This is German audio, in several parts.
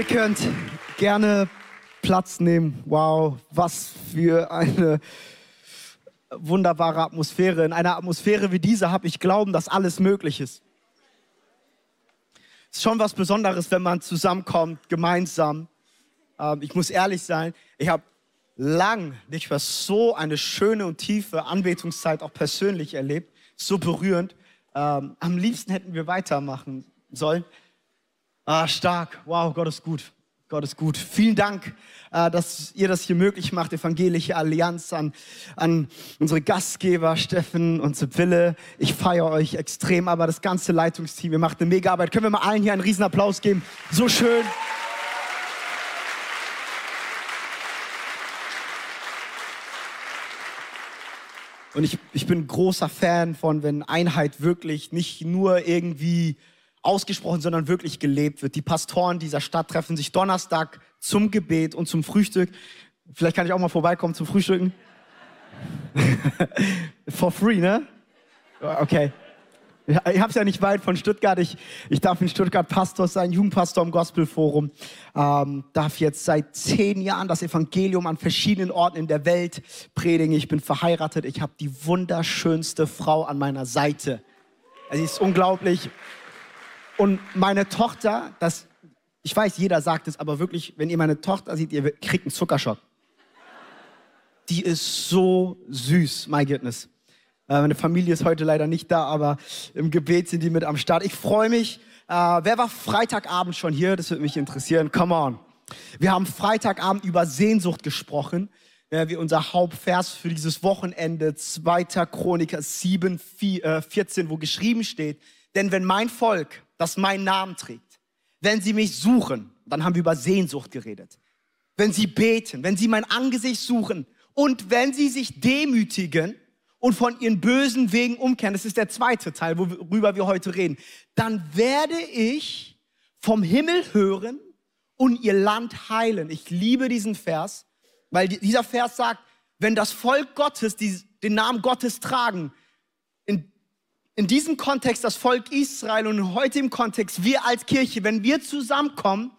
Ihr könnt gerne Platz nehmen. Wow, was für eine wunderbare Atmosphäre. In einer Atmosphäre wie dieser habe ich Glauben, dass alles möglich ist. Es ist schon was Besonderes, wenn man zusammenkommt, gemeinsam. Ich muss ehrlich sein, ich habe lang nicht mehr so eine schöne und tiefe Anbetungszeit auch persönlich erlebt. So berührend. Am liebsten hätten wir weitermachen sollen. Ah, stark. Wow, Gott ist gut. Gott ist gut. Vielen Dank, dass ihr das hier möglich macht, Evangelische Allianz, an unsere Gastgeber Steffen und Sibylle. Ich feiere euch extrem, aber das ganze Leitungsteam, ihr macht eine mega Arbeit. Können wir mal allen hier einen riesen Applaus geben? So schön. Und ich bin großer Fan von, wenn Einheit wirklich nicht nur irgendwie ausgesprochen, sondern wirklich gelebt wird. Die Pastoren dieser Stadt treffen sich Donnerstag zum Gebet und zum Frühstück. Vielleicht kann ich auch mal vorbeikommen zum Frühstücken. For free, ne? Okay. Ich hab's ja nicht weit von Stuttgart. Ich darf in Stuttgart Pastor sein, Jugendpastor im Gospel-Forum. Darf jetzt seit 10 Jahren das Evangelium an verschiedenen Orten in der Welt predigen. Ich bin verheiratet. Ich habe die wunderschönste Frau an meiner Seite. Also, sie ist unglaublich. Und meine Tochter, ich weiß, jeder sagt es, aber wirklich, wenn ihr meine Tochter seht, ihr kriegt einen Zuckerschock. Die ist so süß, my goodness. Meine Familie ist heute leider nicht da, aber im Gebet sind die mit am Start. Ich freue mich. Wer war Freitagabend schon hier? Das würde mich interessieren. Come on. Wir haben Freitagabend über Sehnsucht gesprochen. Wie unser Hauptvers für dieses Wochenende, 2. Chronik 7,14, wo geschrieben steht, denn wenn mein Volk, das meinen Namen trägt, wenn sie mich suchen, dann haben wir über Sehnsucht geredet, wenn sie beten, wenn sie mein Angesicht suchen und wenn sie sich demütigen und von ihren bösen Wegen umkehren, das ist der zweite Teil, worüber wir heute reden, dann werde ich vom Himmel hören und ihr Land heilen. Ich liebe diesen Vers, weil dieser Vers sagt, wenn das Volk Gottes, die den Namen Gottes tragen, in diesem Kontext das Volk Israel und heute im Kontext wir als Kirche, wenn wir zusammenkommen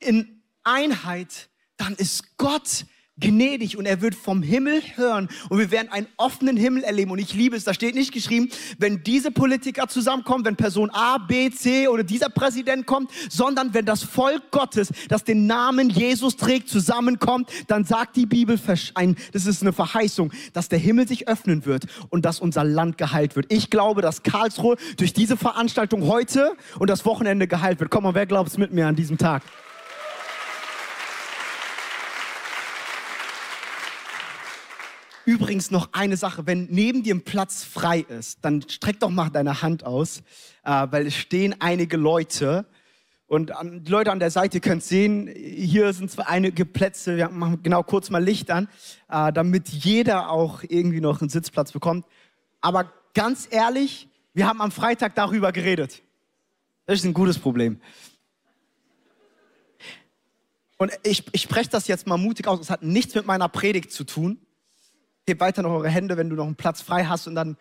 in Einheit, dann ist Gott gnädig und er wird vom Himmel hören und wir werden einen offenen Himmel erleben. Und ich liebe es, da steht nicht geschrieben, wenn diese Politiker zusammenkommen, wenn Person A, B, C oder dieser Präsident kommt, sondern wenn das Volk Gottes, das den Namen Jesus trägt, zusammenkommt, dann sagt die Bibel, das ist eine Verheißung, dass der Himmel sich öffnen wird und dass unser Land geheilt wird. Ich glaube, dass Karlsruhe durch diese Veranstaltung heute und das Wochenende geheilt wird. Komm mal, wer glaubt es mit mir an diesem Tag? Übrigens noch eine Sache, wenn neben dir ein Platz frei ist, dann streck doch mal deine Hand aus, weil es stehen einige Leute und die Leute an der Seite könnt sehen, hier sind zwar einige Plätze, wir machen genau kurz mal Licht an, damit jeder auch irgendwie noch einen Sitzplatz bekommt. Aber ganz ehrlich, wir haben am Freitag darüber geredet. Das ist ein gutes Problem. Und ich spreche das jetzt mal mutig aus, es hat nichts mit meiner Predigt zu tun. Hebt weiter noch eure Hände, wenn du noch einen Platz frei hast und dann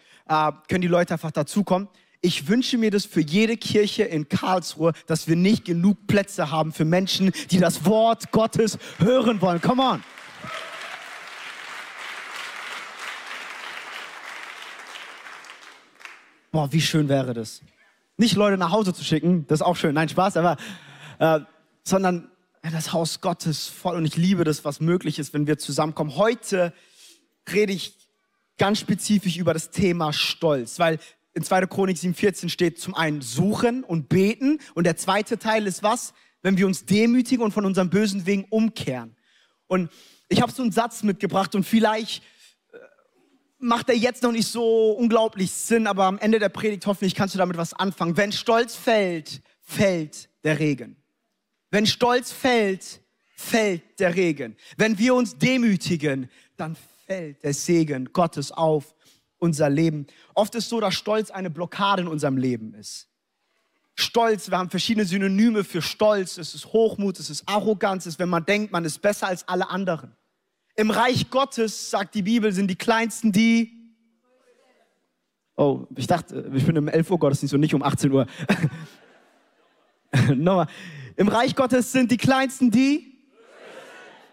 können die Leute einfach dazukommen. Ich wünsche mir das für jede Kirche in Karlsruhe, dass wir nicht genug Plätze haben für Menschen, die das Wort Gottes hören wollen. Come on! Boah, wie schön wäre das. Nicht Leute nach Hause zu schicken, das ist auch schön, nein, Spaß, aber sondern das Haus Gottes voll und ich liebe das, was möglich ist, wenn wir zusammenkommen. Heute rede ich ganz spezifisch über das Thema Stolz, weil in 2. Chronik 7,14 steht zum einen suchen und beten und der zweite Teil ist was? Wenn wir uns demütigen und von unseren bösen Wegen umkehren. Und ich habe so einen Satz mitgebracht und vielleicht macht er jetzt noch nicht so unglaublich Sinn, aber am Ende der Predigt hoffentlich kannst du damit was anfangen. Wenn Stolz fällt, fällt der Regen. Wenn Stolz fällt, fällt der Regen. Wenn wir uns demütigen, dann fällt der Segen Gottes auf unser Leben. Oft ist so, dass Stolz eine Blockade in unserem Leben ist. Stolz, wir haben verschiedene Synonyme für Stolz. Es ist Hochmut, es ist Arroganz, es ist, wenn man denkt, man ist besser als alle anderen. Im Reich Gottes, sagt die Bibel, sind die Kleinsten die... Oh, ich dachte, ich bin im 11 Uhr Gottesdienst und nicht um 18 Uhr. Nochmal. Im Reich Gottes sind die Kleinsten die.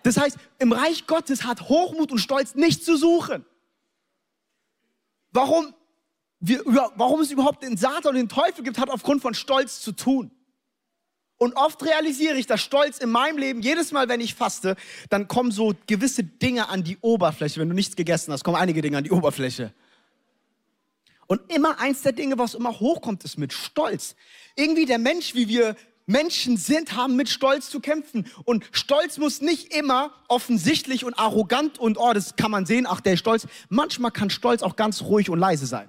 Das heißt, im Reich Gottes hat Hochmut und Stolz nichts zu suchen. Warum es überhaupt den Satan und den Teufel gibt, hat aufgrund von Stolz zu tun. Und oft realisiere ich, dass Stolz in meinem Leben, jedes Mal, wenn ich faste, dann kommen so gewisse Dinge an die Oberfläche. Wenn du nichts gegessen hast, kommen einige Dinge an die Oberfläche. Und immer eins der Dinge, was immer hochkommt, ist mit Stolz. Irgendwie der Mensch, wie wir Menschen sind, haben mit Stolz zu kämpfen. Und Stolz muss nicht immer offensichtlich und arrogant und, oh, das kann man sehen, ach, der ist stolz. Manchmal kann Stolz auch ganz ruhig und leise sein.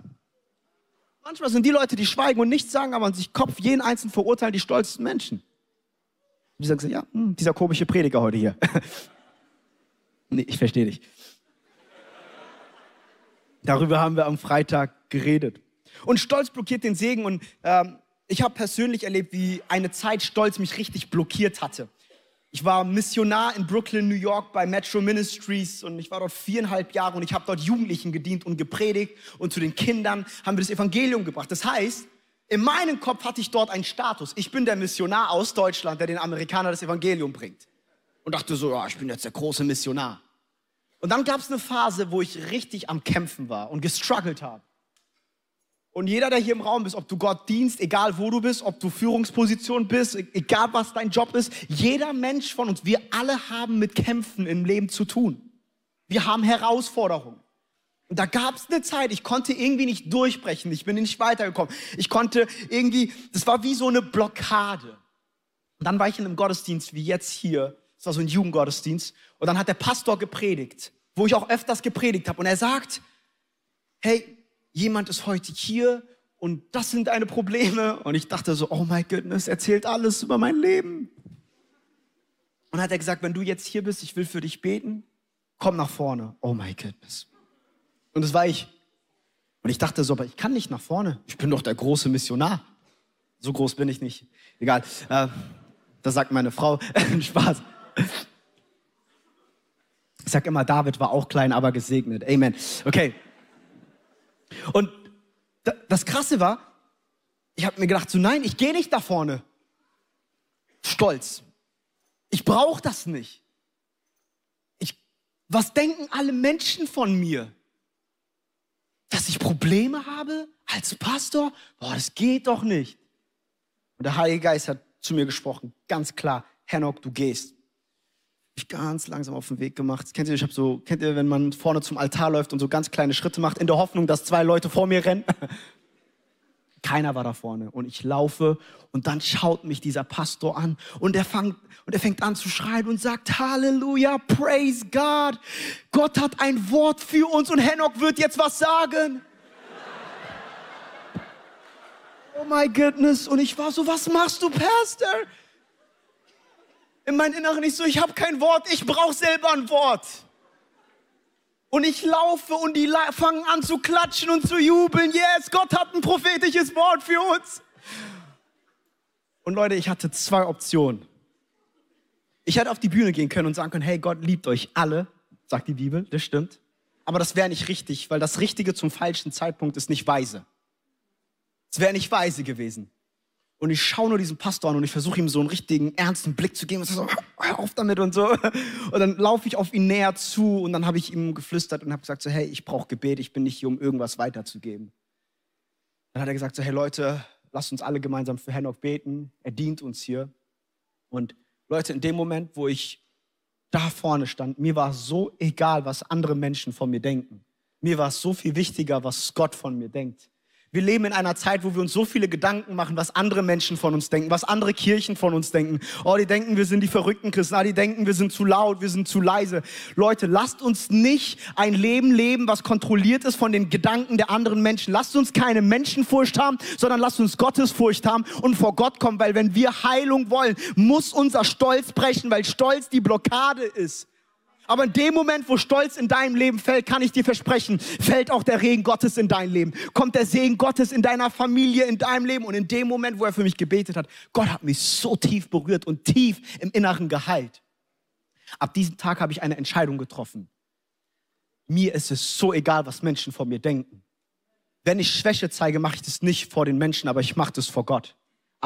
Manchmal sind die Leute, die schweigen und nichts sagen, aber an sich Kopf jeden Einzelnen verurteilen, die stolzesten Menschen. Die sagen so, ja, dieser komische Prediger heute hier. Nee, ich verstehe dich. Darüber haben wir am Freitag geredet. Und Stolz blockiert den Segen. Und ich habe persönlich erlebt, wie eine Zeit Stolz mich richtig blockiert hatte. Ich war Missionar in Brooklyn, New York bei Metro Ministries und ich war dort 4,5 Jahre und ich habe dort Jugendlichen gedient und gepredigt und zu den Kindern haben wir das Evangelium gebracht. Das heißt, in meinem Kopf hatte ich dort einen Status. Ich bin der Missionar aus Deutschland, der den Amerikanern das Evangelium bringt. Und dachte so, ja, ich bin jetzt der große Missionar. Und dann gab es eine Phase, wo ich richtig am Kämpfen war und gestruggelt habe. Und jeder, der hier im Raum ist, ob du Gott dienst, egal wo du bist, ob du Führungsposition bist, egal was dein Job ist, jeder Mensch von uns, wir alle haben mit Kämpfen im Leben zu tun. Wir haben Herausforderungen. Und da gab es eine Zeit, ich konnte irgendwie nicht durchbrechen, ich bin nicht weitergekommen. Ich konnte irgendwie, das war wie so eine Blockade. Und dann war ich in einem Gottesdienst wie jetzt hier, das war so ein Jugendgottesdienst, und dann hat der Pastor gepredigt, wo ich auch öfters gepredigt habe. Und er sagt, hey, jemand ist heute hier und das sind deine Probleme. Und ich dachte so, oh my goodness, erzählt alles über mein Leben. Und hat er gesagt, wenn du jetzt hier bist, ich will für dich beten, komm nach vorne. Oh my goodness. Und das war ich. Und ich dachte so, aber ich kann nicht nach vorne. Ich bin doch der große Missionar. So groß bin ich nicht. Egal, das sagt meine Frau. Spaß. Ich sag immer, David war auch klein, aber gesegnet. Amen. Okay. Und das Krasse war, ich habe mir gedacht, so nein, ich gehe nicht da vorne. Stolz. Ich brauche das nicht. Was denken alle Menschen von mir? Dass ich Probleme habe als Pastor? Boah, das geht doch nicht. Und der Heilige Geist hat zu mir gesprochen, ganz klar, Henoch, du gehst. Mich ganz langsam auf den Weg gemacht. Kennt ihr, wenn man vorne zum Altar läuft und so ganz kleine Schritte macht, in der Hoffnung, dass 2 Leute vor mir rennen? Keiner war da vorne. Und ich laufe und dann schaut mich dieser Pastor an und er fängt an zu schreien und sagt, Halleluja, praise God. Gott hat ein Wort für uns und Henoch wird jetzt was sagen. Oh my goodness. Und ich war so, was machst du, Pastor? In meinem Inneren nicht so, ich habe kein Wort, ich brauche selber ein Wort. Und ich laufe und die fangen an zu klatschen und zu jubeln. Yes, Gott hat ein prophetisches Wort für uns. Und Leute, ich hatte 2 Optionen. Ich hätte auf die Bühne gehen können und sagen können, hey, Gott liebt euch alle, sagt die Bibel, das stimmt. Aber das wäre nicht richtig, weil das Richtige zum falschen Zeitpunkt ist nicht weise. Es wäre nicht weise gewesen. Und ich schaue nur diesen Pastor an und ich versuche ihm so einen richtigen, ernsten Blick zu geben. Und so, hör auf damit und so. Und dann laufe ich auf ihn näher zu und dann habe ich ihm geflüstert und habe gesagt so, hey, ich brauche Gebet, ich bin nicht hier, um irgendwas weiterzugeben. Dann hat er gesagt so, hey Leute, lasst uns alle gemeinsam für Henoch beten. Er dient uns hier. Und Leute, in dem Moment, wo ich da vorne stand, mir war so egal, was andere Menschen von mir denken. Mir war es so viel wichtiger, was Gott von mir denkt. Wir leben in einer Zeit, wo wir uns so viele Gedanken machen, was andere Menschen von uns denken, was andere Kirchen von uns denken. Oh, die denken, wir sind die verrückten Christen. Ah, die denken, wir sind zu laut, wir sind zu leise. Leute, lasst uns nicht ein Leben leben, was kontrolliert ist von den Gedanken der anderen Menschen. Lasst uns keine Menschenfurcht haben, sondern lasst uns Gottesfurcht haben und vor Gott kommen. Weil wenn wir Heilung wollen, muss unser Stolz brechen, weil Stolz die Blockade ist. Aber in dem Moment, wo Stolz in deinem Leben fällt, kann ich dir versprechen, fällt auch der Regen Gottes in dein Leben. Kommt der Segen Gottes in deiner Familie, in deinem Leben. Und in dem Moment, wo er für mich gebetet hat, Gott hat mich so tief berührt und tief im Inneren geheilt. Ab diesem Tag habe ich eine Entscheidung getroffen. Mir ist es so egal, was Menschen von mir denken. Wenn ich Schwäche zeige, mache ich das nicht vor den Menschen, aber ich mache das vor Gott.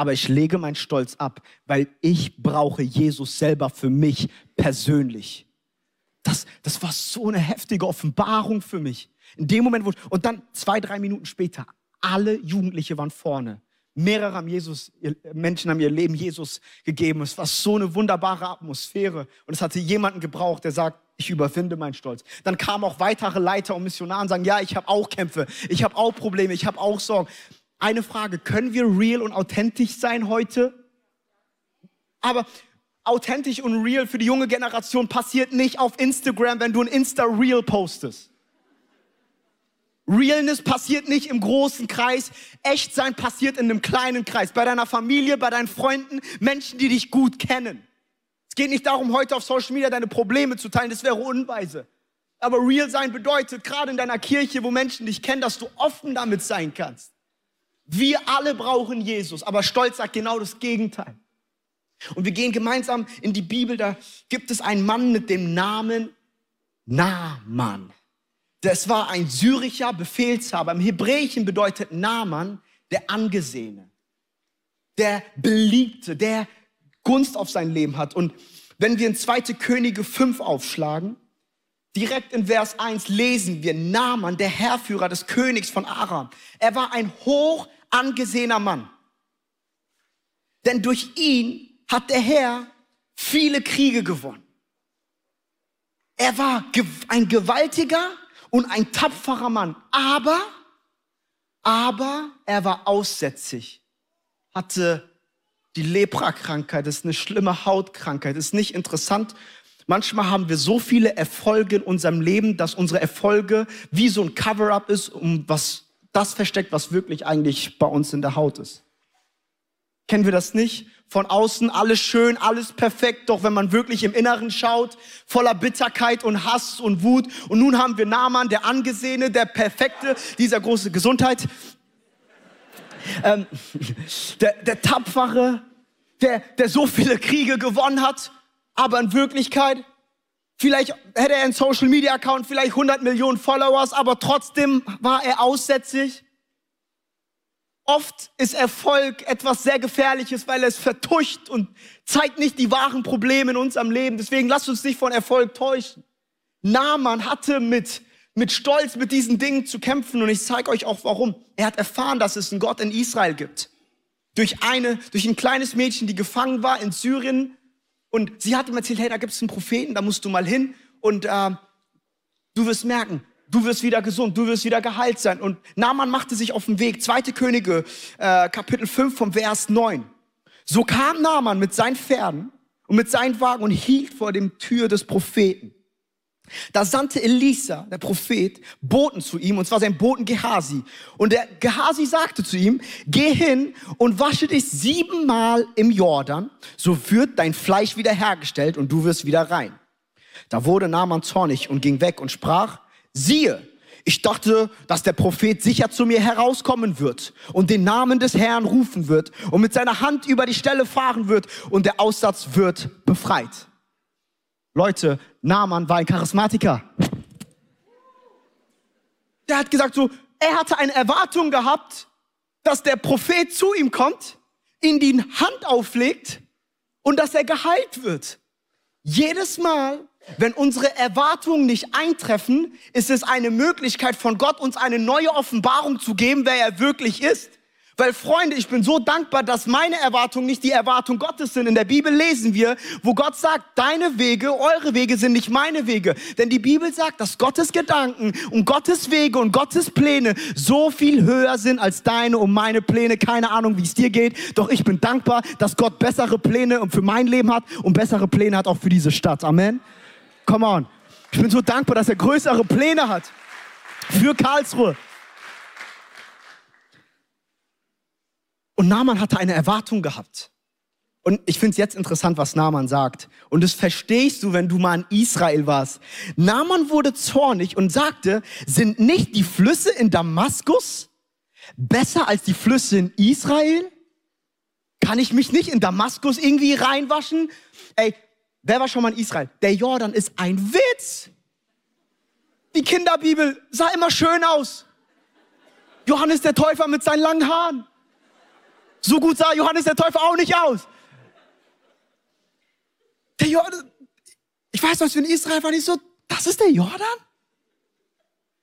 aber ich lege meinen Stolz ab, weil ich brauche Jesus selber für mich persönlich. Das war so eine heftige Offenbarung für mich. In dem Moment, und dann 2, 3 Minuten später, alle Jugendliche waren vorne. Mehrere Menschen haben ihr Leben Jesus gegeben. Es war so eine wunderbare Atmosphäre. Und es hatte jemanden gebraucht, der sagt, ich überwinde meinen Stolz. Dann kamen auch weitere Leiter und Missionare und sagen, ja, ich habe auch Kämpfe, ich habe auch Probleme, ich habe auch Sorgen. Eine Frage, können wir real und authentisch sein heute? Aber authentisch und real für die junge Generation passiert nicht auf Instagram, wenn du ein Insta-Reel postest. Realness passiert nicht im großen Kreis. Echtsein passiert in einem kleinen Kreis. Bei deiner Familie, bei deinen Freunden, Menschen, die dich gut kennen. Es geht nicht darum, heute auf Social Media deine Probleme zu teilen. Das wäre unweise. Aber real sein bedeutet, gerade in deiner Kirche, wo Menschen dich kennen, dass du offen damit sein kannst. Wir alle brauchen Jesus, aber Stolz sagt genau das Gegenteil. Und wir gehen gemeinsam in die Bibel. Da gibt es einen Mann mit dem Namen Naaman. Das war ein syrischer Befehlshaber. Im Hebräischen bedeutet Naaman der Angesehene, der Beliebte, der Gunst auf sein Leben hat. Und wenn wir in 2. Könige 5 aufschlagen, direkt in Vers 1 lesen wir Naaman, der Heerführer des Königs von Aram. Er war ein hoch angesehener Mann. Denn durch ihn hat der Herr viele Kriege gewonnen. Er war ein gewaltiger und ein tapferer Mann, aber er war aussätzig, hatte die Lepra-Krankheit, das ist eine schlimme Hautkrankheit, das ist nicht interessant. Manchmal haben wir so viele Erfolge in unserem Leben, dass unsere Erfolge wie so ein Cover-up ist, um was das versteckt, was wirklich eigentlich bei uns in der Haut ist. Kennen wir das nicht? Von außen alles schön, alles perfekt, doch wenn man wirklich im Inneren schaut, voller Bitterkeit und Hass und Wut. Und nun haben wir Naaman, der Angesehene, der Perfekte, dieser große Gesundheit, der Tapfere, der so viele Kriege gewonnen hat, aber in Wirklichkeit, vielleicht hätte er einen Social-Media-Account, vielleicht 100 Millionen Followers, aber trotzdem war er aussätzig. Oft ist Erfolg etwas sehr Gefährliches, weil es vertuscht und zeigt nicht die wahren Probleme in unserem Leben. Deswegen lasst uns nicht von Erfolg täuschen. Naaman hatte mit Stolz mit diesen Dingen zu kämpfen und ich zeige euch auch warum. Er hat erfahren, dass es einen Gott in Israel gibt. Durch ein kleines Mädchen, die gefangen war in Syrien und sie hat ihm erzählt, hey, da gibt es einen Propheten, da musst du mal hin und du wirst merken, du wirst wieder gesund, du wirst wieder geheilt sein. Und Naaman machte sich auf den Weg. 2. Könige, Kapitel 5 vom Vers 9. So kam Naaman mit seinen Pferden und mit seinen Wagen und hielt vor dem Tür des Propheten. Da sandte Elisa, der Prophet, Boten zu ihm, und zwar sein Boten Gehasi. Und der Gehasi sagte zu ihm, geh hin und wasche dich 7-mal im Jordan, so wird dein Fleisch wieder hergestellt und du wirst wieder rein. Da wurde Naaman zornig und ging weg und sprach, siehe, ich dachte, dass der Prophet sicher zu mir herauskommen wird und den Namen des Herrn rufen wird und mit seiner Hand über die Stelle fahren wird und der Aussatz wird befreit. Leute, Naaman war ein Charismatiker. Der hat gesagt so, er hatte eine Erwartung gehabt, dass der Prophet zu ihm kommt, ihm die Hand auflegt und dass er geheilt wird. Jedes Mal, wenn unsere Erwartungen nicht eintreffen, ist es eine Möglichkeit von Gott, uns eine neue Offenbarung zu geben, wer er wirklich ist. Weil, Freunde, ich bin so dankbar, dass meine Erwartungen nicht die Erwartungen Gottes sind. In der Bibel lesen wir, wo Gott sagt, deine Wege, eure Wege sind nicht meine Wege. Denn die Bibel sagt, dass Gottes Gedanken und Gottes Wege und Gottes Pläne so viel höher sind als deine und meine Pläne. Keine Ahnung, wie es dir geht. Doch ich bin dankbar, dass Gott bessere Pläne für mein Leben hat und bessere Pläne hat auch für diese Stadt. Amen. Come on. Ich bin so dankbar, dass er größere Pläne hat für Karlsruhe. Und Naaman hatte eine Erwartung gehabt. Und ich finde es jetzt interessant, was Naaman sagt. Und das verstehst du, wenn du mal in Israel warst. Naaman wurde zornig und sagte, sind nicht die Flüsse in Damaskus besser als die Flüsse in Israel? Kann ich mich nicht in Damaskus irgendwie reinwaschen? Ey, wer war schon mal in Israel? Der Jordan ist ein Witz. Die Kinderbibel sah immer schön aus. Johannes der Täufer mit seinen langen Haaren. So gut sah Johannes der Täufer auch nicht aus. Der Jordan, ich weiß, was für in Israel war, nicht so, das ist der Jordan?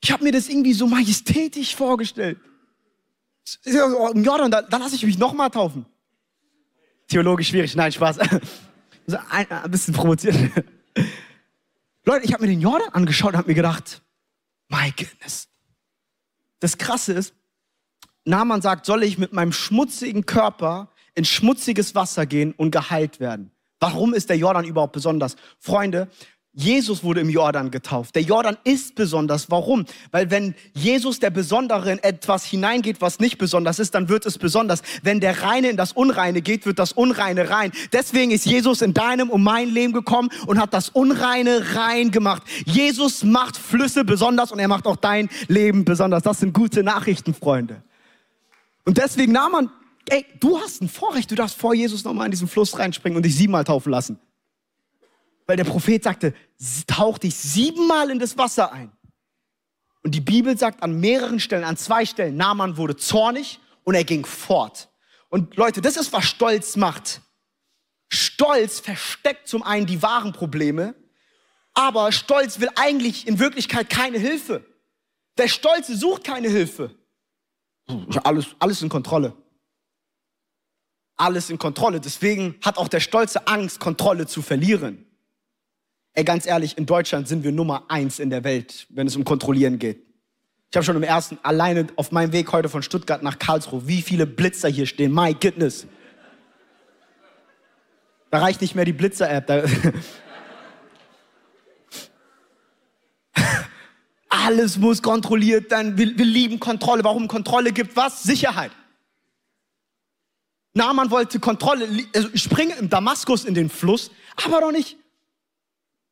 Ich habe mir das irgendwie so majestätisch vorgestellt. Im Jordan, da lasse ich mich nochmal taufen. Theologisch schwierig, nein, Spaß. Ein bisschen provoziert. Leute, ich habe mir den Jordan angeschaut und habe mir gedacht, my goodness. Das Krasse ist, Naaman sagt, soll ich mit meinem schmutzigen Körper in schmutziges Wasser gehen und geheilt werden? Warum ist der Jordan überhaupt besonders? Freunde, Jesus wurde im Jordan getauft. Der Jordan ist besonders. Warum? Weil wenn Jesus, der Besondere, in etwas hineingeht, was nicht besonders ist, dann wird es besonders. Wenn der Reine in das Unreine geht, wird das Unreine rein. Deswegen ist Jesus in deinem und mein Leben gekommen und hat das Unreine rein gemacht. Jesus macht Flüsse besonders und er macht auch dein Leben besonders. Das sind gute Nachrichten, Freunde. Und deswegen nahm man, ey, du hast ein Vorrecht, du darfst vor Jesus nochmal in diesen Fluss reinspringen und dich 7-mal taufen lassen. Weil der Prophet sagte, tauch dich 7-mal in das Wasser ein. Und die Bibel sagt an mehreren Stellen, an 2 Stellen, Naaman wurde zornig und er ging fort. Und Leute, das ist, was Stolz macht. Stolz versteckt zum einen die wahren Probleme, aber Stolz will eigentlich in Wirklichkeit keine Hilfe. Der Stolze sucht keine Hilfe. Alles in Kontrolle. Alles in Kontrolle. Deswegen hat auch der Stolze Angst, Kontrolle zu verlieren. Ey, ganz ehrlich, in Deutschland sind wir Nummer 1 in der Welt, wenn es um Kontrollieren geht. Ich habe schon alleine auf meinem Weg heute von Stuttgart nach Karlsruhe, wie viele Blitzer hier stehen. My goodness. Da reicht nicht mehr die Blitzer-App. Alles muss kontrolliert sein. Wir lieben Kontrolle. Warum? Kontrolle gibt was? Sicherheit. Naaman wollte Kontrolle, also springe im Damaskus in den Fluss, aber doch nicht.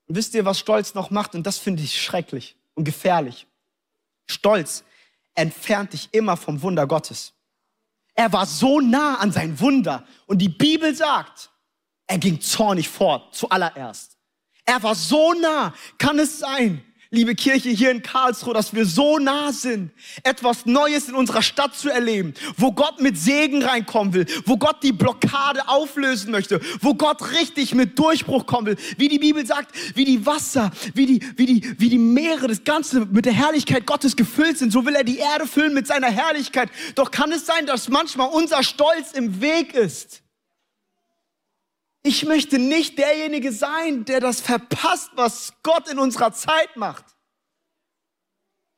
Und wisst ihr, was Stolz noch macht? Und das finde ich schrecklich und gefährlich. Stolz entfernt dich immer vom Wunder Gottes. Er war so nah an sein Wunder. Und die Bibel sagt, er ging zornig fort, zuallererst. Er war so nah. Kann es sein, liebe Kirche hier in Karlsruhe, dass wir so nah sind, etwas Neues in unserer Stadt zu erleben, wo Gott mit Segen reinkommen will, wo Gott die Blockade auflösen möchte, wo Gott richtig mit Durchbruch kommen will. Wie die Bibel sagt, wie die Wasser, wie die Meere, das Ganze mit der Herrlichkeit Gottes gefüllt sind, so will er die Erde füllen mit seiner Herrlichkeit. Doch kann es sein, dass manchmal unser Stolz im Weg ist? Ich möchte nicht derjenige sein, der das verpasst, was Gott in unserer Zeit macht.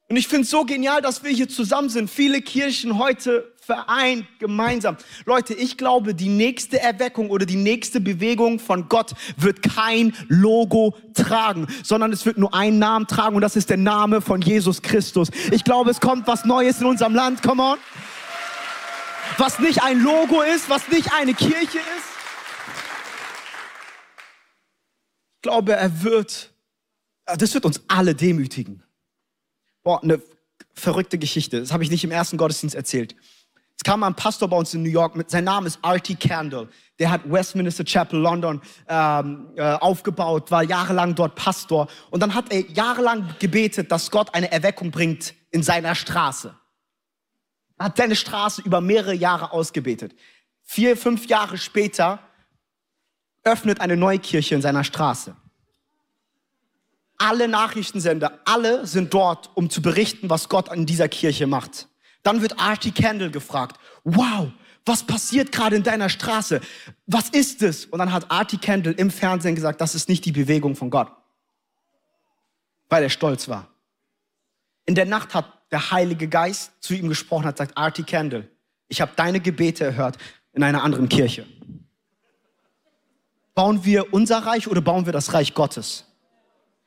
Und ich finde es so genial, dass wir hier zusammen sind. Viele Kirchen heute vereint, gemeinsam. Leute, ich glaube, die nächste Erweckung oder die nächste Bewegung von Gott wird kein Logo tragen, sondern es wird nur einen Namen tragen und das ist der Name von Jesus Christus. Ich glaube, es kommt was Neues in unserem Land. Come on. Was nicht ein Logo ist, was nicht eine Kirche ist. Ich glaube, das wird uns alle demütigen. Boah, eine verrückte Geschichte. Das habe ich nicht im ersten Gottesdienst erzählt. Es kam ein Pastor bei uns in New York, sein Name ist R.T. Kendall. Der hat Westminster Chapel, London, aufgebaut, war jahrelang dort Pastor. Und dann hat er jahrelang gebetet, dass Gott eine Erweckung bringt in seiner Straße. Er hat seine Straße über mehrere Jahre ausgebetet. 4, 5 Jahre später öffnet eine neue Kirche in seiner Straße. Alle Nachrichtensender, alle sind dort, um zu berichten, was Gott in dieser Kirche macht. Dann wird R.T. Kendall gefragt, wow, was passiert gerade in deiner Straße? Was ist es? Und dann hat R.T. Kendall im Fernsehen gesagt, das ist nicht die Bewegung von Gott. Weil er stolz war. In der Nacht hat der Heilige Geist zu ihm gesprochen, hat gesagt, R.T. Kendall, ich habe deine Gebete erhört in einer anderen Kirche. Bauen wir unser Reich oder bauen wir das Reich Gottes?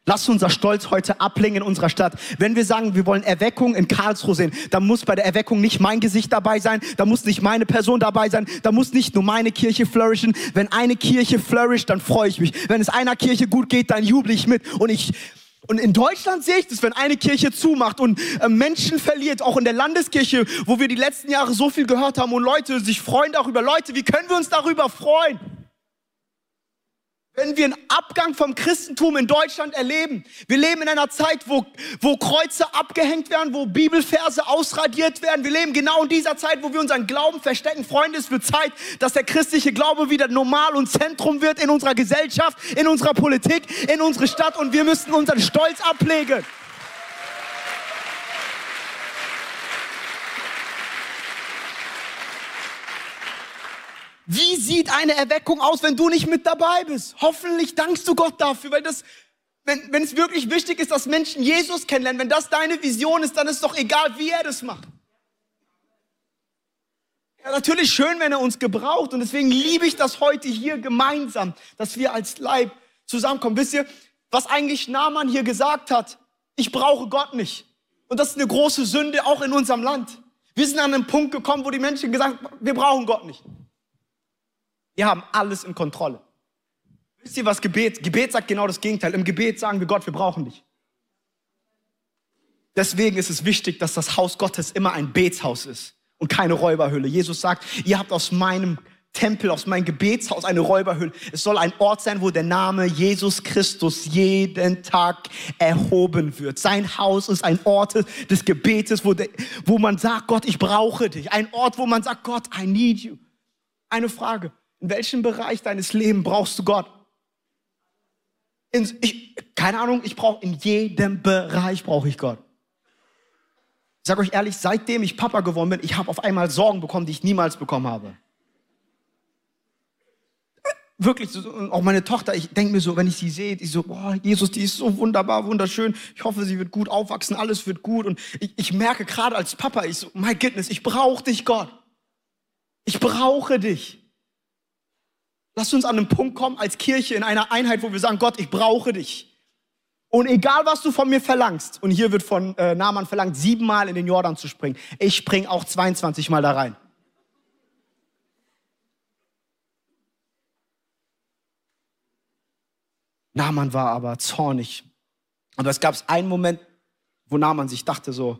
Lass unser Stolz heute ablegen in unserer Stadt. Wenn wir sagen, wir wollen Erweckung in Karlsruhe sehen, dann muss bei der Erweckung nicht mein Gesicht dabei sein, da muss nicht meine Person dabei sein, da muss nicht nur meine Kirche flourishen. Wenn eine Kirche flourisht, dann freue ich mich. Wenn es einer Kirche gut geht, dann juble ich mit. Und in Deutschland sehe ich das, wenn eine Kirche zumacht und Menschen verliert, auch in der Landeskirche, wo wir die letzten Jahre so viel gehört haben und Leute sich freuen darüber. Leute, wie können wir uns darüber freuen? wenn wir einen Abgang vom Christentum in Deutschland erleben. Wir leben in einer Zeit, wo Kreuze abgehängt werden, wo Bibelverse ausradiert werden. Wir leben genau in dieser Zeit, wo wir unseren Glauben verstecken. Freunde, es wird Zeit, dass der christliche Glaube wieder normal und Zentrum wird in unserer Gesellschaft, in unserer Politik, in unserer Stadt. Und wir müssen unseren Stolz ablegen. Wie sieht eine Erweckung aus, wenn du nicht mit dabei bist? Hoffentlich dankst du Gott dafür, weil das, wenn es wirklich wichtig ist, dass Menschen Jesus kennenlernen, wenn das deine Vision ist, dann ist doch egal, wie er das macht. Ja, natürlich schön, wenn er uns gebraucht, und deswegen liebe ich das heute hier gemeinsam, dass wir als Leib zusammenkommen. Wisst ihr, was eigentlich Naaman hier gesagt hat? Ich brauche Gott nicht. Und das ist eine große Sünde, auch in unserem Land. Wir sind an einen Punkt gekommen, wo die Menschen gesagt haben, wir brauchen Gott nicht. Wir haben alles in Kontrolle. Wisst ihr, was Gebet? Gebet sagt genau das Gegenteil. Im Gebet sagen wir Gott, wir brauchen dich. Deswegen ist es wichtig, dass das Haus Gottes immer ein Betshaus ist und keine Räuberhöhle. Jesus sagt, ihr habt aus meinem Tempel, aus meinem Gebetshaus eine Räuberhöhle. Es soll ein Ort sein, wo der Name Jesus Christus jeden Tag erhoben wird. Sein Haus ist ein Ort des Gebetes, wo man sagt, Gott, ich brauche dich. Ein Ort, wo man sagt, Gott, I need you. Eine Frage. In welchem Bereich deines Lebens brauchst du Gott? In jedem Bereich brauche ich Gott. Ich sage euch ehrlich, seitdem ich Papa geworden bin, ich habe auf einmal Sorgen bekommen, die ich niemals bekommen habe. Wirklich, auch meine Tochter, ich denke mir so, wenn ich sie sehe, ich so, boah, Jesus, die ist so wunderbar, wunderschön. Ich hoffe, sie wird gut aufwachsen, alles wird gut. Und ich merke gerade als Papa, ich so, my goodness, ich brauche dich, Gott. Ich brauche dich. Lass uns an einen Punkt kommen als Kirche in einer Einheit, wo wir sagen, Gott, ich brauche dich. Und egal, was du von mir verlangst, und hier wird von Naaman verlangt, 7 Mal in den Jordan zu springen. Ich springe auch 22 Mal da rein. Naaman war aber zornig. Aber es gab einen Moment, wo Naaman sich dachte so,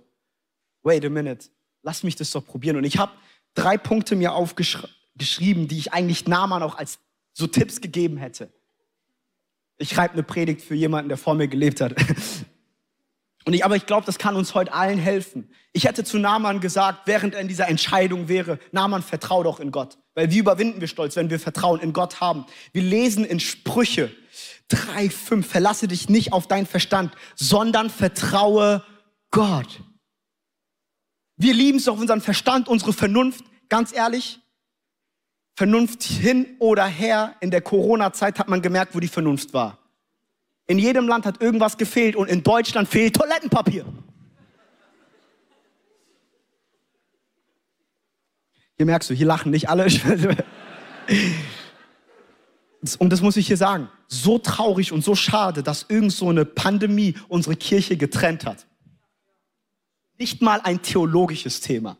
wait a minute, lass mich das doch probieren. Und ich habe 3 Punkte mir aufgeschrieben, die ich eigentlich Naaman auch als so Tipps gegeben hätte. Ich schreibe eine Predigt für jemanden, der vor mir gelebt hat. Aber ich glaube, das kann uns heute allen helfen. Ich hätte zu Naaman gesagt, während er in dieser Entscheidung wäre, Naaman, vertrau doch in Gott. Weil wie überwinden wir Stolz, wenn wir Vertrauen in Gott haben? Wir lesen in Sprüche 3, 5, verlasse dich nicht auf deinen Verstand, sondern vertraue Gott. Wir lieben es auf unseren Verstand, unsere Vernunft. Ganz ehrlich, Vernunft hin oder her, in der Corona-Zeit hat man gemerkt, wo die Vernunft war. In jedem Land hat irgendwas gefehlt und in Deutschland fehlt Toilettenpapier. Hier merkst du, hier lachen nicht alle. Und das muss ich hier sagen, so traurig und so schade, dass irgend so eine Pandemie unsere Kirche getrennt hat. Nicht mal ein theologisches Thema,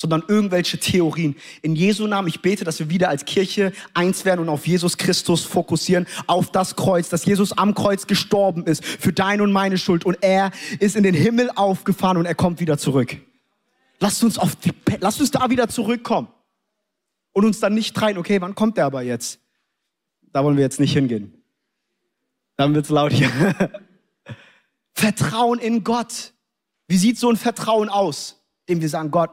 sondern irgendwelche Theorien. In Jesu Namen, ich bete, dass wir wieder als Kirche eins werden und auf Jesus Christus fokussieren, auf das Kreuz, dass Jesus am Kreuz gestorben ist, für deine und meine Schuld. Und er ist in den Himmel aufgefahren und er kommt wieder zurück. Lasst uns da wieder zurückkommen und uns dann nicht rein, okay, wann kommt der aber jetzt? Da wollen wir jetzt nicht hingehen. Dann wird's laut hier. Vertrauen in Gott. Wie sieht so ein Vertrauen aus, dem wir sagen, Gott,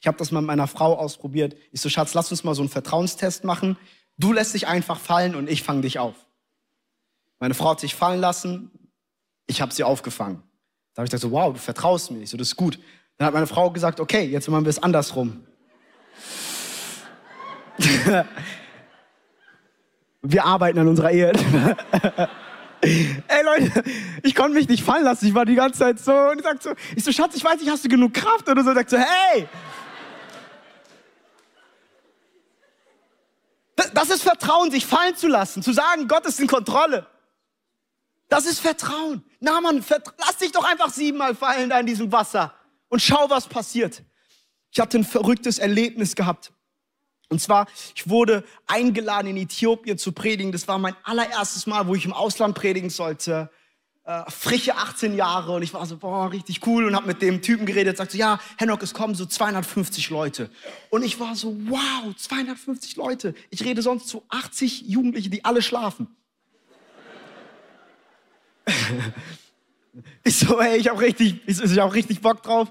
ich habe das mal mit meiner Frau ausprobiert. Ich so, Schatz, lass uns mal so einen Vertrauenstest machen. Du lässt dich einfach fallen und ich fange dich auf. Meine Frau hat sich fallen lassen. Ich habe sie aufgefangen. Da habe ich gesagt so, wow, du vertraust mir. Ich so, das ist gut. Dann hat meine Frau gesagt, okay, jetzt machen wir es andersrum. Wir arbeiten an unserer Ehe. Ey Leute, ich konnte mich nicht fallen lassen. Ich war die ganze Zeit so und ich so, Schatz, ich weiß nicht, hast du genug Kraft oder so? Und sagt so, hey, das ist Vertrauen, sich fallen zu lassen, zu sagen, Gott ist in Kontrolle. Das ist Vertrauen. Na Mann, lass dich doch einfach 7 Mal fallen da in diesem Wasser und schau, was passiert. Ich hatte ein verrücktes Erlebnis gehabt. Und zwar, ich wurde eingeladen, in Äthiopien zu predigen. Das war mein allererstes Mal, wo ich im Ausland predigen sollte. frische 18 Jahre und ich war so, boah, richtig cool und hab mit dem Typen geredet, sagt so, ja, Henoch, es kommen so 250 Leute. Und ich war so, wow, 250 Leute. Ich rede sonst zu 80 Jugendlichen, die alle schlafen. Ich so, ey, ich hab richtig Bock drauf.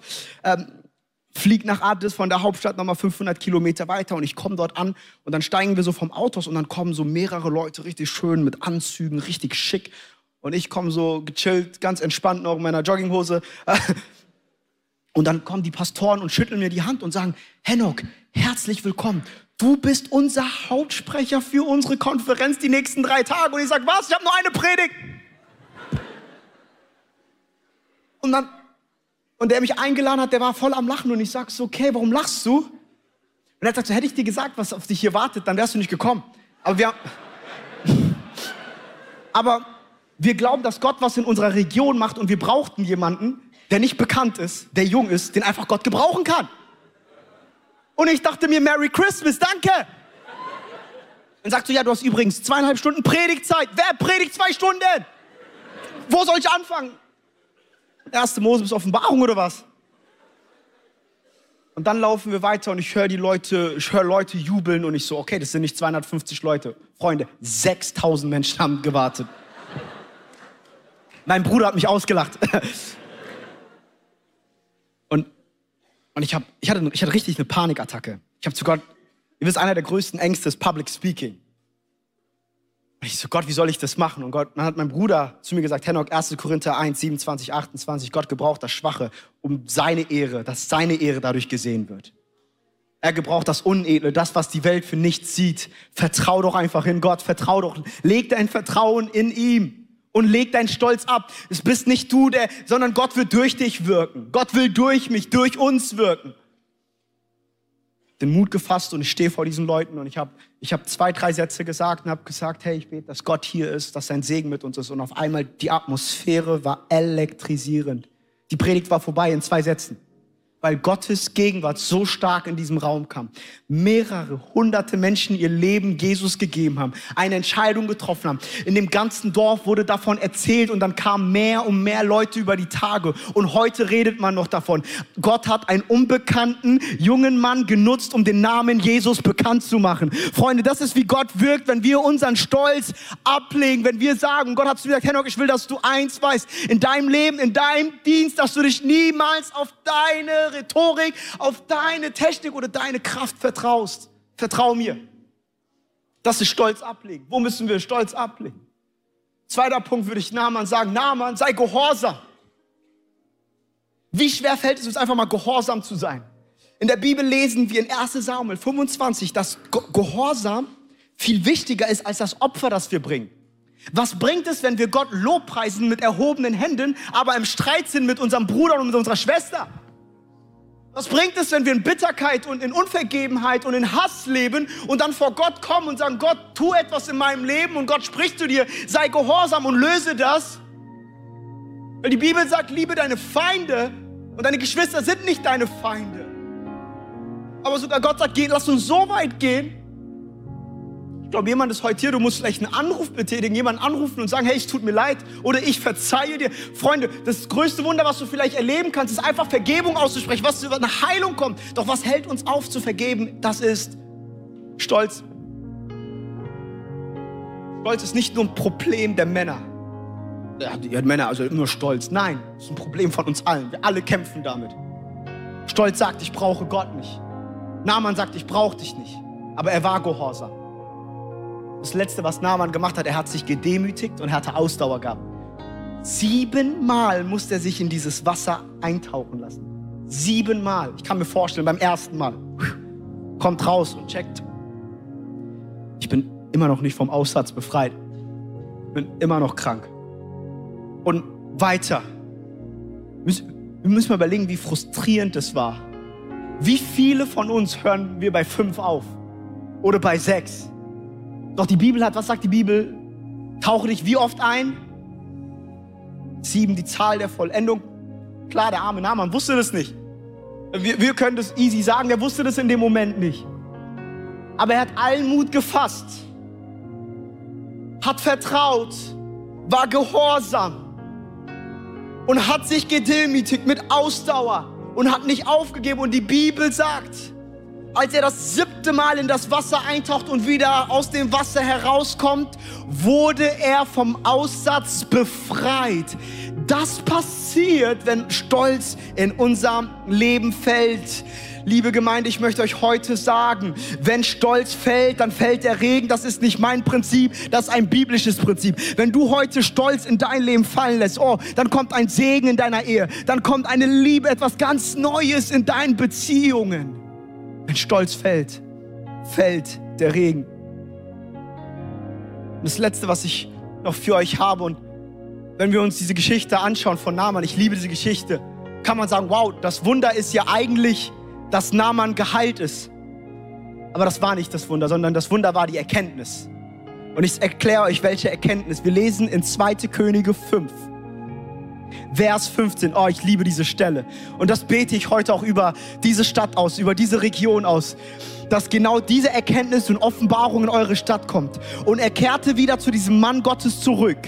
Flieg nach Addis, von der Hauptstadt nochmal 500 Kilometer weiter und ich komme dort an und dann steigen wir so vom Autos und dann kommen so mehrere Leute richtig schön mit Anzügen, richtig schick. Und ich komme so gechillt, ganz entspannt noch in meiner Jogginghose. Und dann kommen die Pastoren und schütteln mir die Hand und sagen, Henoch, herzlich willkommen. Du bist unser Hauptsprecher für unsere Konferenz die nächsten 3 Tage. Und ich sage, was? Ich habe nur eine Predigt. Und der mich eingeladen hat, der war voll am Lachen. Und ich sage so, okay, warum lachst du? Und er sagt so, hätte ich dir gesagt, was auf dich hier wartet, dann wärst du nicht gekommen. Wir glauben, dass Gott was in unserer Region macht und wir brauchten jemanden, der nicht bekannt ist, der jung ist, den einfach Gott gebrauchen kann. Und ich dachte mir, Merry Christmas, danke. Dann sagst du, ja, du hast übrigens 2,5 Stunden Predigtzeit. Wer predigt 2 Stunden? Wo soll ich anfangen? 1. Mose bis Offenbarung oder was? Und dann laufen wir weiter und ich höre Leute jubeln und ich so, okay, das sind nicht 250 Leute. Freunde, 6.000 Menschen haben gewartet. Mein Bruder hat mich ausgelacht. Und ich hatte richtig eine Panikattacke. Ich habe zu Gott, ihr wisst, einer der größten Ängste ist Public Speaking. Und ich so, Gott, wie soll ich das machen? Und Gott, dann hat mein Bruder zu mir gesagt, Henoch, 1. Korinther 1, 27, 28, Gott gebraucht das Schwache, um seine Ehre, dass seine Ehre dadurch gesehen wird. Er gebraucht das Unedle, das, was die Welt für nichts sieht. Vertrau doch einfach in Gott, vertrau doch, leg dein Vertrauen in ihm. Und leg deinen Stolz ab. Es bist nicht du, sondern Gott wird durch dich wirken. Gott will durch mich, durch uns wirken. Den Mut gefasst und ich stehe vor diesen Leuten und ich hab 2, 3 Sätze gesagt und habe gesagt, hey, ich bete, dass Gott hier ist, dass sein Segen mit uns ist. Und auf einmal die Atmosphäre war elektrisierend. Die Predigt war vorbei in 2 Sätzen, weil Gottes Gegenwart so stark in diesem Raum kam. Mehrere hunderte Menschen ihr Leben Jesus gegeben haben, eine Entscheidung getroffen haben. In dem ganzen Dorf wurde davon erzählt und dann kamen mehr und mehr Leute über die Tage. Und heute redet man noch davon. Gott hat einen unbekannten jungen Mann genutzt, um den Namen Jesus bekannt zu machen. Freunde, das ist, wie Gott wirkt, wenn wir unseren Stolz ablegen, wenn wir sagen, Gott hat zu mir gesagt, Henoch, ich will, dass du eins weißt, in deinem Leben, in deinem Dienst, dass du dich niemals auf deine Rhetorik, auf deine Technik oder deine Kraft vertraust. Vertrau mir. Das ist Stolz ablegen. Wo müssen wir Stolz ablegen? Zweiter Punkt würde ich Naaman sagen. Naaman, sei gehorsam. Wie schwer fällt es uns einfach mal gehorsam zu sein? In der Bibel lesen wir in 1. Samuel 25, dass Gehorsam viel wichtiger ist als das Opfer, das wir bringen. Was bringt es, wenn wir Gott lobpreisen mit erhobenen Händen, aber im Streit sind mit unserem Bruder und mit unserer Schwester? Was bringt es, wenn wir in Bitterkeit und in Unvergebenheit und in Hass leben und dann vor Gott kommen und sagen, Gott, tu etwas in meinem Leben und Gott spricht zu dir, sei gehorsam und löse das. Weil die Bibel sagt, liebe deine Feinde und deine Geschwister sind nicht deine Feinde. Aber sogar Gott sagt, lass uns so weit gehen. Ich glaube, jemand ist heute hier, du musst vielleicht einen Anruf betätigen, jemanden anrufen und sagen, hey, es tut mir leid oder ich verzeihe dir. Freunde, das größte Wunder, was du vielleicht erleben kannst, ist einfach Vergebung auszusprechen, was über eine Heilung kommt. Doch was hält uns auf zu vergeben? Das ist Stolz. Stolz ist nicht nur ein Problem der Männer. Ja, die Männer, also immer stolz. Nein, es ist ein Problem von uns allen. Wir alle kämpfen damit. Stolz sagt, ich brauche Gott nicht. Naaman sagt, ich brauche dich nicht. Aber er war gehorsam. Das Letzte, was Naaman gemacht hat, er hat sich gedemütigt und er hatte Ausdauer gehabt. 7-mal musste er sich in dieses Wasser eintauchen lassen. 7-mal. Ich kann mir vorstellen, beim ersten Mal. Kommt raus und checkt. Ich bin immer noch nicht vom Aussatz befreit. Ich bin immer noch krank. Und weiter. Wir müssen mal überlegen, wie frustrierend das war. Wie viele von uns hören wir bei 5 auf? Oder bei 6? Doch die Bibel hat, was sagt die Bibel? Tauche dich wie oft ein? 7, die Zahl der Vollendung. Klar, der arme Naaman wusste das nicht. Wir können das easy sagen, der wusste das in dem Moment nicht. Aber er hat allen Mut gefasst, hat vertraut, war gehorsam. und hat sich gedemütigt mit Ausdauer und hat nicht aufgegeben. Und die Bibel sagt, als er das 7. Mal in das Wasser eintaucht und wieder aus dem Wasser herauskommt, wurde er vom Aussatz befreit. Das passiert, wenn Stolz in unserem Leben fällt. Liebe Gemeinde, ich möchte euch heute sagen, wenn Stolz fällt, dann fällt der Regen. Das ist nicht mein Prinzip, das ist ein biblisches Prinzip. Wenn du heute Stolz in dein Leben fallen lässt, oh, dann kommt ein Segen in deiner Ehe, dann kommt eine Liebe, etwas ganz Neues in deinen Beziehungen. Wenn Stolz fällt, fällt der Regen. Und das Letzte, was ich noch für euch habe, und wenn wir uns diese Geschichte anschauen von Naaman, ich liebe diese Geschichte, kann man sagen, wow, das Wunder ist ja eigentlich, dass Naaman geheilt ist. Aber das war nicht das Wunder, sondern das Wunder war die Erkenntnis. Und ich erkläre euch, welche Erkenntnis. Wir lesen in 2. Könige 5, Vers 15. Oh, ich liebe diese Stelle. Und das bete ich heute auch über diese Stadt aus, über diese Region aus, dass genau diese Erkenntnis und Offenbarung in eure Stadt kommt. Und er kehrte wieder zu diesem Mann Gottes zurück.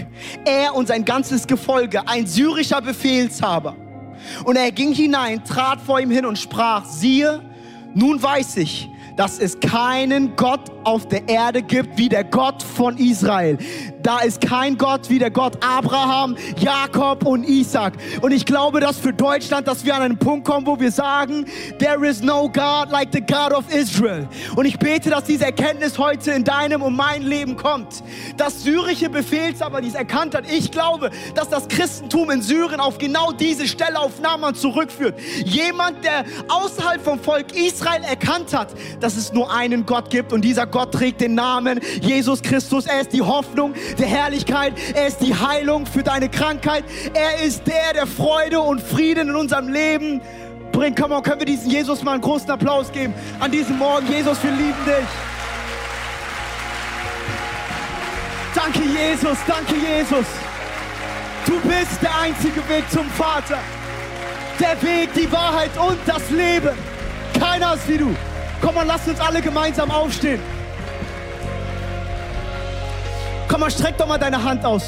Er und sein ganzes Gefolge, ein syrischer Befehlshaber. Und er ging hinein, trat vor ihm hin und sprach, siehe, nun weiß ich, dass es keinen Gott auf der Erde gibt wie der Gott von Israel. Da ist kein Gott wie der Gott Abraham, Jakob und Isaac. Und ich glaube, dass für Deutschland, dass wir an einen Punkt kommen, wo wir sagen, there is no God like the God of Israel. Und ich bete, dass diese Erkenntnis heute in deinem und meinem Leben kommt. Das syrische Befehlshaber, die es erkannt hat, ich glaube, dass das Christentum in Syrien auf genau diese Stelle auf Naaman zurückführt. Jemand, der außerhalb vom Volk Israel erkannt hat, dass es nur einen Gott gibt, und dieser Gott trägt den Namen Jesus Christus. Er ist die Hoffnung der Herrlichkeit. Er ist die Heilung für deine Krankheit. Er ist der, der Freude und Frieden in unserem Leben bringt. Komm, können wir diesem Jesus mal einen großen Applaus geben an diesem Morgen. Jesus, wir lieben dich. Danke, Jesus. Danke, Jesus. Du bist der einzige Weg zum Vater. Der Weg, die Wahrheit und das Leben. Keiner ist wie du. Komm mal, lasst uns alle gemeinsam aufstehen. Komm mal, streck doch mal deine Hand aus.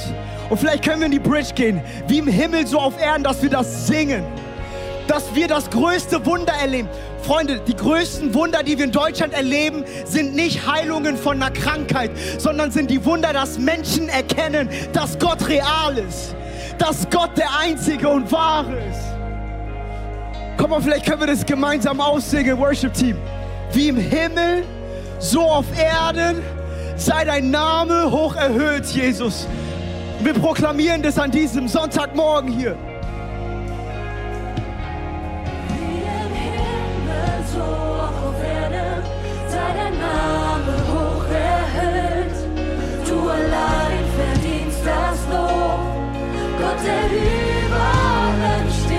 Und vielleicht können wir in die Bridge gehen, wie im Himmel, so auf Erden, dass wir das singen. Dass wir das größte Wunder erleben. Freunde, die größten Wunder, die wir in Deutschland erleben, sind nicht Heilungen von einer Krankheit, sondern sind die Wunder, dass Menschen erkennen, dass Gott real ist. Dass Gott der Einzige und Wahre ist. Komm mal, vielleicht können wir das gemeinsam aussingen, Worship-Team. Wie im Himmel, so auf Erden, sei dein Name hoch erhöht, Jesus. Wir proklamieren das an diesem Sonntagmorgen hier. Wie im Himmel, so auf Erden, sei dein Name hoch erhöht. Du allein verdienst das Lob, Gott, der über allen steht.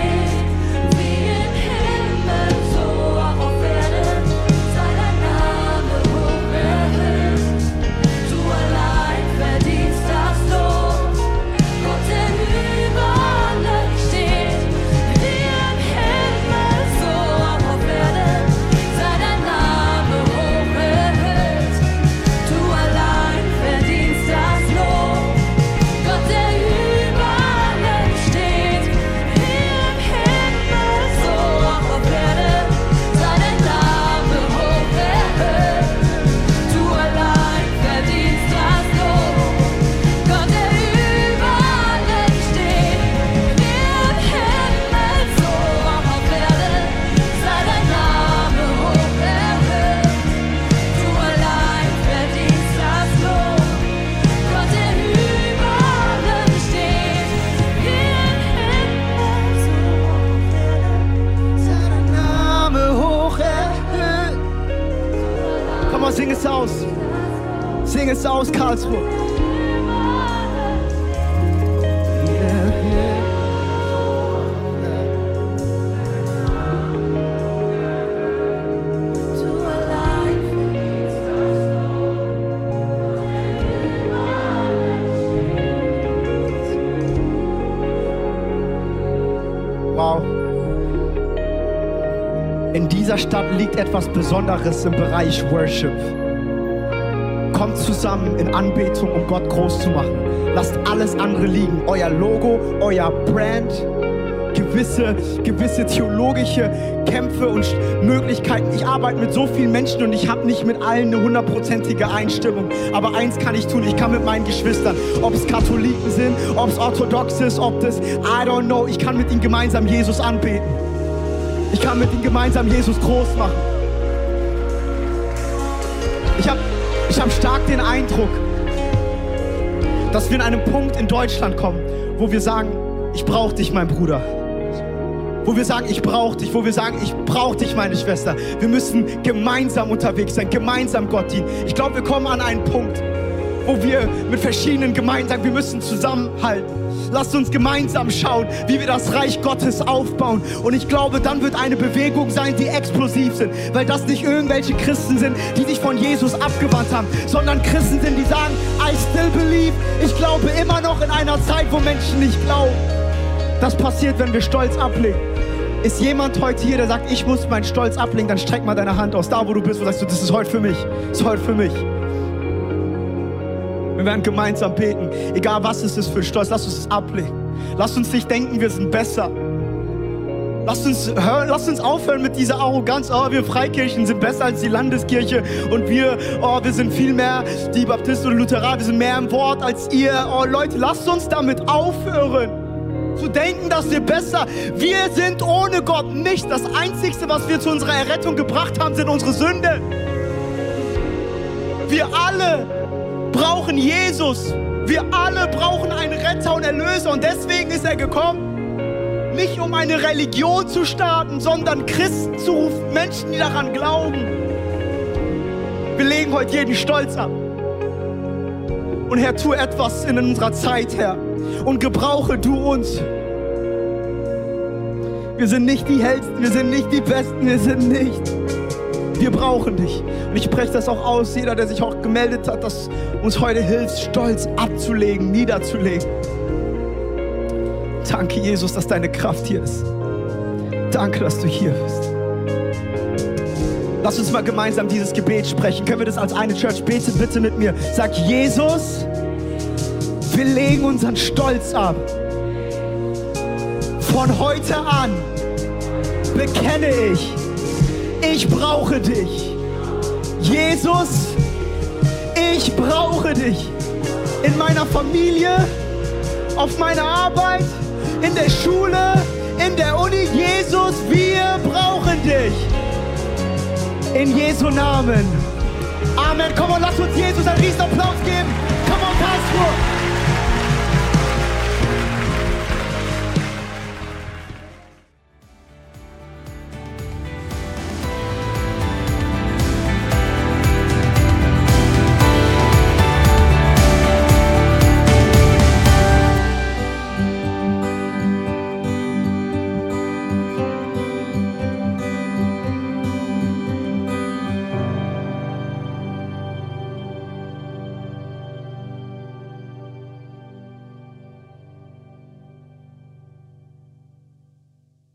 Sing es aus, Karlsruhe. Wow. In dieser Stadt liegt etwas Besonderes im Bereich Worship. Kommt zusammen in Anbetung, um Gott groß zu machen. Lasst alles andere liegen. Euer Logo, euer Brand, gewisse theologische Kämpfe und Möglichkeiten. Ich arbeite mit so vielen Menschen und ich habe nicht mit allen eine 100-prozentige Einstimmung. Aber eins kann ich tun, ich kann mit meinen Geschwistern, ob es Katholiken sind, ob es orthodox ist, ob das, I don't know, ich kann mit ihnen gemeinsam Jesus anbeten. Ich kann mit ihnen gemeinsam Jesus groß machen. Ich hab stark den Eindruck, dass wir an einem Punkt in Deutschland kommen, wo wir sagen, ich brauche dich, mein Bruder. Wo wir sagen, ich brauche dich, wo wir sagen, ich brauche dich, meine Schwester. Wir müssen gemeinsam unterwegs sein, gemeinsam Gott dienen. Ich glaube, wir kommen an einen Punkt, wo wir mit verschiedenen Gemeinden sagen, wir müssen zusammenhalten. Lasst uns gemeinsam schauen, wie wir das Reich Gottes aufbauen. Und ich glaube, dann wird eine Bewegung sein, die explosiv sind, weil das nicht irgendwelche Christen sind, die sich von Jesus abgewandt haben, sondern Christen sind, die sagen, I still believe, ich glaube immer noch in einer Zeit, wo Menschen nicht glauben. Das passiert, wenn wir Stolz ablegen. Ist jemand heute hier, der sagt, ich muss meinen Stolz ablegen, dann streck mal deine Hand aus, da wo du bist, wo sagst du, das ist heute für mich, das ist heute für mich. Wir werden gemeinsam beten, egal was es ist für Stolz, lass uns es ablegen. Lass uns nicht denken, wir sind besser. Lass uns aufhören mit dieser Arroganz, oh, wir Freikirchen sind besser als die Landeskirche und wir sind viel mehr, die Baptisten und Lutheraner, wir sind mehr im Wort als ihr. Oh Leute, lasst uns damit aufhören. Zu denken, dass wir besser, wir sind ohne Gott nichts. Das Einzige, was wir zu unserer Errettung gebracht haben, sind unsere Sünden. Wir alle brauchen Jesus. Wir alle brauchen einen Retter und Erlöser und deswegen ist er gekommen. Nicht um eine Religion zu starten, sondern Christen zu rufen, Menschen, die daran glauben. Wir legen heute jeden Stolz ab. Und Herr, tu etwas in unserer Zeit, Herr. Und gebrauche du uns. Wir sind nicht die Hellsten, wir sind nicht die Besten, wir brauchen dich. Und ich spreche das auch aus, jeder, der sich auch gemeldet hat, dass uns heute hilft, Stolz abzulegen, niederzulegen. Danke, Jesus, dass deine Kraft hier ist. Danke, dass du hier bist. Lass uns mal gemeinsam dieses Gebet sprechen. Können wir das als eine Church beten? Bitte mit mir. Sag, Jesus, wir legen unseren Stolz ab. Von heute an bekenne ich, ich brauche dich. Jesus, ich brauche dich. In meiner Familie, auf meiner Arbeit, in der Schule, in der Uni. Jesus, wir brauchen dich. In Jesu Namen. Amen. Komm und lass uns Jesus einen Riesenapplaus geben. Komm on, Karlsruhe.